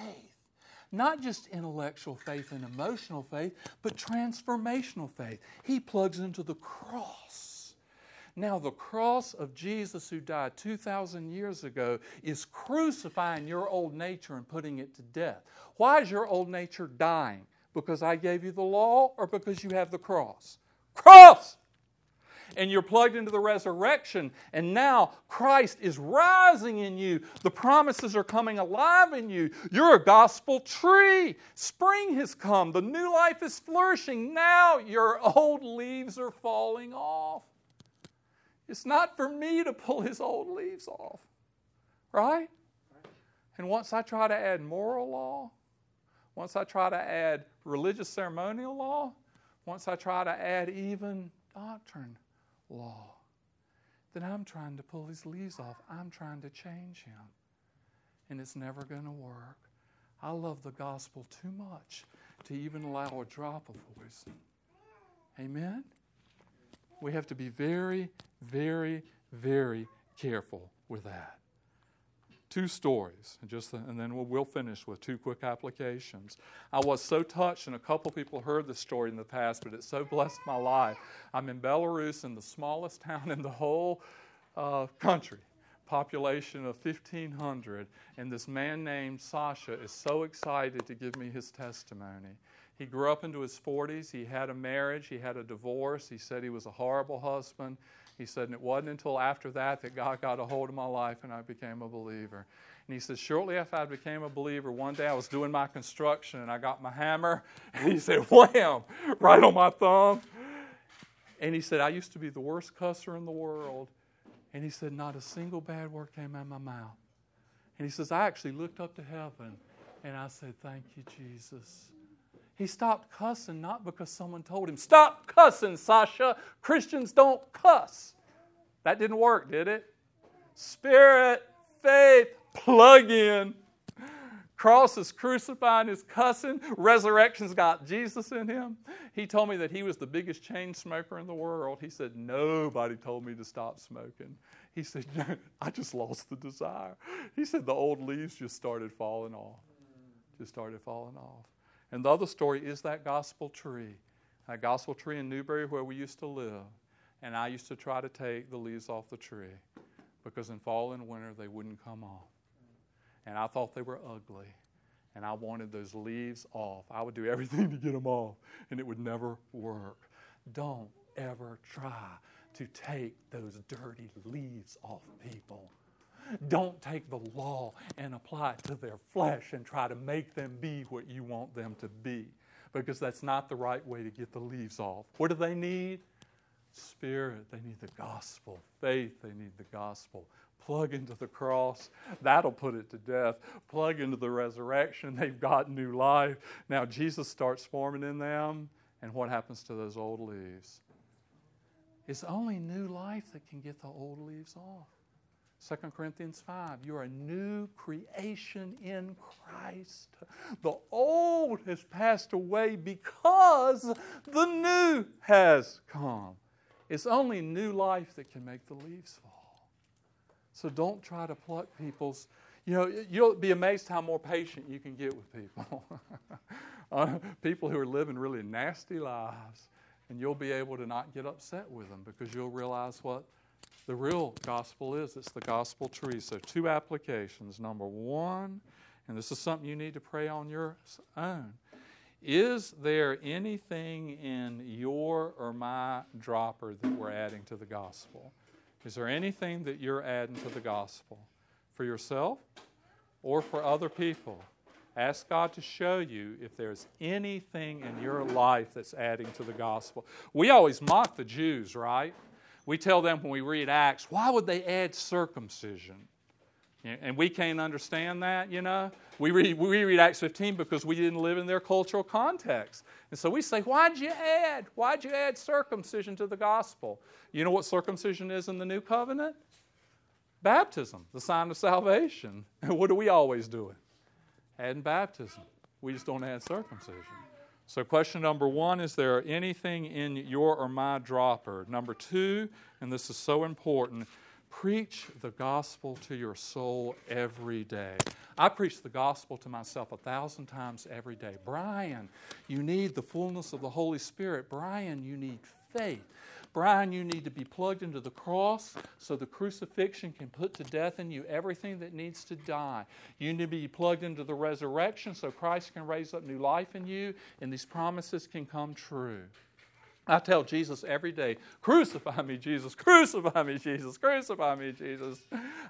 Not just intellectual faith and emotional faith, but transformational faith. He plugs into the cross. Now, the cross of Jesus who died 2,000 years ago is crucifying your old nature and putting it to death. Why is your old nature dying? Because I gave you the law or because you have the cross? Cross! And you're plugged into the resurrection, and now Christ is rising in you. The promises are coming alive in you. You're a gospel tree. Spring has come. The new life is flourishing. Now your old leaves are falling off. It's not for me to pull his old leaves off, right? And once I try to add moral law, once I try to add religious ceremonial law, once I try to add even doctrine law, then I'm trying to pull his leaves off. I'm trying to change him. And it's never going to work. I love the gospel too much to even allow a drop of poison. Amen? We have to be very, very, very careful with that. Two stories, and then we'll finish with two quick applications. I was so touched, and a couple people heard this story in the past, but it so blessed my life. I'm in Belarus, in the smallest town in the whole country, population of 1,500, and this man named Sasha is so excited to give me his testimony. He grew up into his 40s. He had a marriage. He had a divorce. He said he was a horrible husband. He said, and it wasn't until after that that God got a hold of my life and I became a believer. And he said, shortly after I became a believer, one day I was doing my construction and I got my hammer. And he said, wham, right on my thumb. And he said, I used to be the worst cusser in the world. And he said, not a single bad word came out of my mouth. And he says, I actually looked up to heaven and I said, thank you, Jesus. He stopped cussing not because someone told him, stop cussing, Sasha. Christians don't cuss. That didn't work, did it? Spirit, faith, plug in. Cross is crucifying, is cussing. Resurrection's got Jesus in him. He told me that he was the biggest chain smoker in the world. He said, nobody told me to stop smoking. He said, I just lost the desire. He said, the old leaves just started falling off. And the other story is that gospel tree in Newberry where we used to live. And I used to try to take the leaves off the tree because in fall and winter they wouldn't come off. and I thought they were ugly, and I wanted those leaves off. I would do everything to get them off, and it would never work. Don't ever try to take those dirty leaves off people. Don't take the law and apply it to their flesh and try to make them be what you want them to be, because that's not the right way to get the leaves off. What do they need? Spirit. They need the gospel. Faith. They need the gospel. Plug into the cross. That'll put it to death. Plug into the resurrection. They've got new life. Now Jesus starts forming in them, and what happens to those old leaves? It's only new life that can get the old leaves off. 2 Corinthians 5, you are a new creation in Christ. The old has passed away because the new has come. It's only new life that can make the leaves fall. So don't try to pluck people's, you'll be amazed how more patient you can get with people. People who are living really nasty lives, and you'll be able to not get upset with them because you'll realize what the real gospel is. It's the gospel tree. So two applications. Number one, and this is something you need to pray on your own. Is there anything in your or my dropper that we're adding to the gospel? Is there anything that you're adding to the gospel for yourself or for other people? Ask God to show you if there's anything in your life that's adding to the gospel. We always mock the Jews, right? We tell them when we read Acts, why would they add circumcision? And we can't understand that, We read Acts 15 because we didn't live in their cultural context. And so we say, why'd you add circumcision to the gospel? You know what circumcision is in the New Covenant? Baptism, the sign of salvation. And what do we always do? Adding baptism. We just don't add circumcision. So question number one, is there anything in your or my dropper? Number two, and this is so important, preach the gospel to your soul every day. I preach the gospel to myself 1,000 times every day. Brian, you need the fullness of the Holy Spirit. Brian, you need faith. Brian, you need to be plugged into the cross so the crucifixion can put to death in you everything that needs to die. You need to be plugged into the resurrection so Christ can raise up new life in you and these promises can come true. I tell Jesus every day, crucify me, Jesus, crucify me, Jesus, crucify me, Jesus.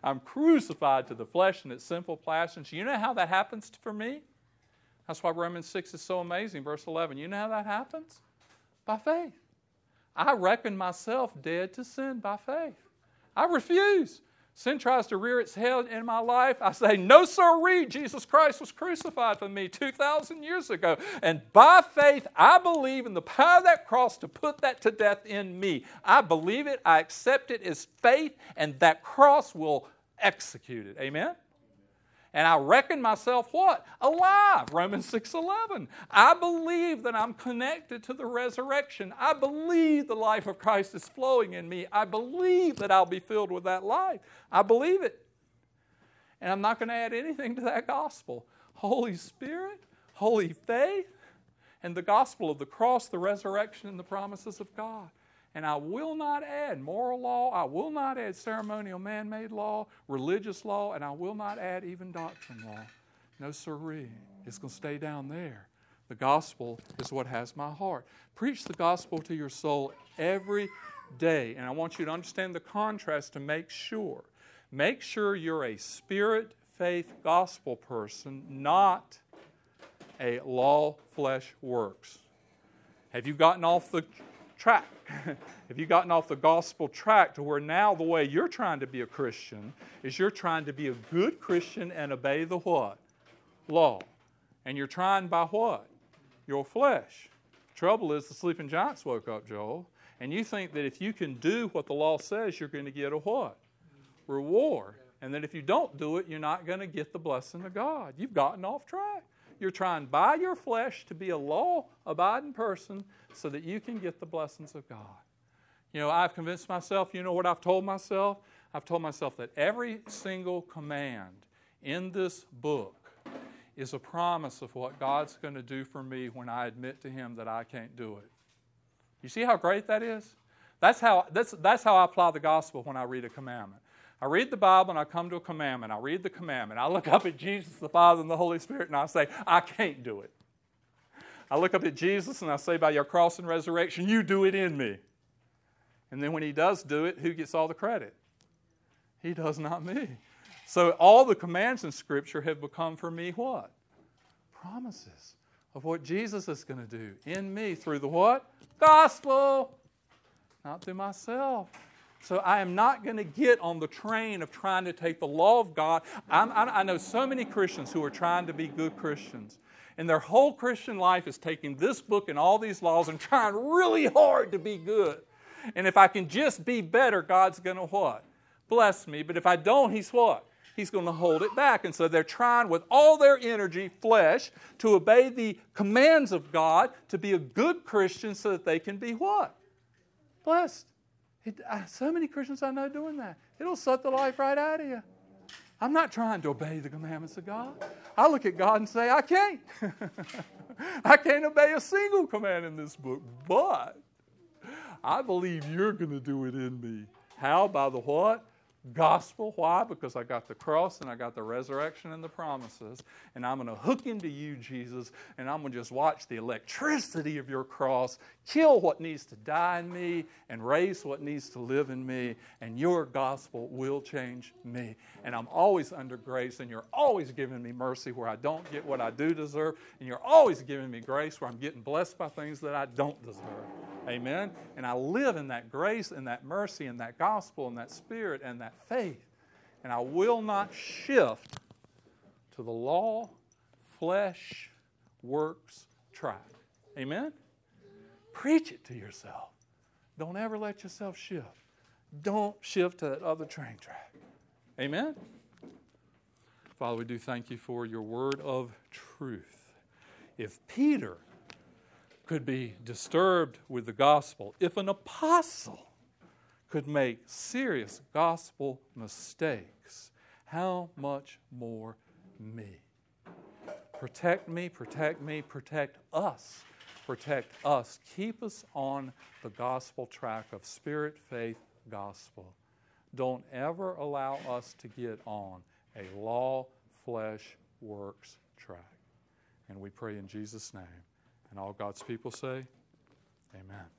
I'm crucified to the flesh and its sinful passions. You know how that happens for me? That's why Romans 6 is so amazing, verse 11. You know how that happens? By faith. I reckon myself dead to sin by faith. I refuse. Sin tries to rear its head in my life. I say, no, sirree, Jesus Christ was crucified for me 2,000 years ago. And by faith, I believe in the power of that cross to put that to death in me. I believe it. I accept it as faith, and that cross will execute it. Amen? And I reckon myself what? Alive, Romans 6:11. I believe that I'm connected to the resurrection. I believe the life of Christ is flowing in me. I believe that I'll be filled with that life. I believe it. And I'm not going to add anything to that gospel. Holy Spirit, holy faith, and the gospel of the cross, the resurrection, and the promises of God. And I will not add moral law, I will not add ceremonial man-made law, religious law, and I will not add even doctrine law. No sirree. It's going to stay down there. The gospel is what has my heart. Preach the gospel to your soul every day. And I want you to understand the contrast to make sure. Make sure you're a spirit, faith, gospel person, not a law, flesh, works. Have you gotten off the track? Have you gotten off the gospel track to where now the way you're trying to be a Christian is you're trying to be a good Christian and obey the what? Law. And you're trying by what? Your flesh. Trouble is the sleeping giants woke up, Joel, and you think that if you can do what the law says, you're going to get a what? Reward. And that if you don't do it, you're not going to get the blessing of God. You've gotten off track. You're trying by your flesh to be a law-abiding person so that you can get the blessings of God. I've convinced myself, what I've told myself? I've told myself that every single command in this book is a promise of what God's going to do for me when I admit to Him that I can't do it. You see how great that is? That's how I apply the gospel when I read a commandment. I read the Bible and I come to a commandment. I read the commandment. I look up at Jesus, the Father, and the Holy Spirit, and I say, I can't do it. I look up at Jesus and I say, by your cross and resurrection, you do it in me. And then when he does do it, who gets all the credit? He does, not me. So all the commands in Scripture have become for me what? Promises of what Jesus is going to do in me through the what? Gospel, not through myself. So I am not going to get on the train of trying to take the law of God. I know so many Christians who are trying to be good Christians, and their whole Christian life is taking this book and all these laws and trying really hard to be good. And if I can just be better, God's going to what? Bless me. But if I don't, he's what? He's going to hold it back. And so they're trying with all their energy, flesh, to obey the commands of God, to be a good Christian so that they can be what? Blessed. So many Christians I know doing that. It'll suck the life right out of you. I'm not trying to obey the commandments of God. I look at God and say, I can't. I can't obey a single command in this book, but I believe you're going to do it in me. How? By the what? Gospel. Why? Because I got the cross and I got the resurrection and the promises, and I'm going to hook into you, Jesus, and I'm going to just watch the electricity of your cross kill what needs to die in me and raise what needs to live in me, and your gospel will change me. And I'm always under grace, and you're always giving me mercy where I don't get what I do deserve, and you're always giving me grace where I'm getting blessed by things that I don't deserve. Amen? And I live in that grace and that mercy and that gospel and that spirit and that faith. And I will not shift to the law, flesh, works, tribe. Amen? Preach it to yourself. Don't ever let yourself shift. Don't shift to that other train track. Amen? Father, we do thank you for your word of truth. If Peter could be disturbed with the gospel, if an apostle could make serious gospel mistakes, how much more me? Protect me, protect me, protect us. Protect us. Keep us on the gospel track of spirit, faith, gospel. Don't ever allow us to get on a law, flesh, works track. And we pray in Jesus' name. And all God's people say, amen.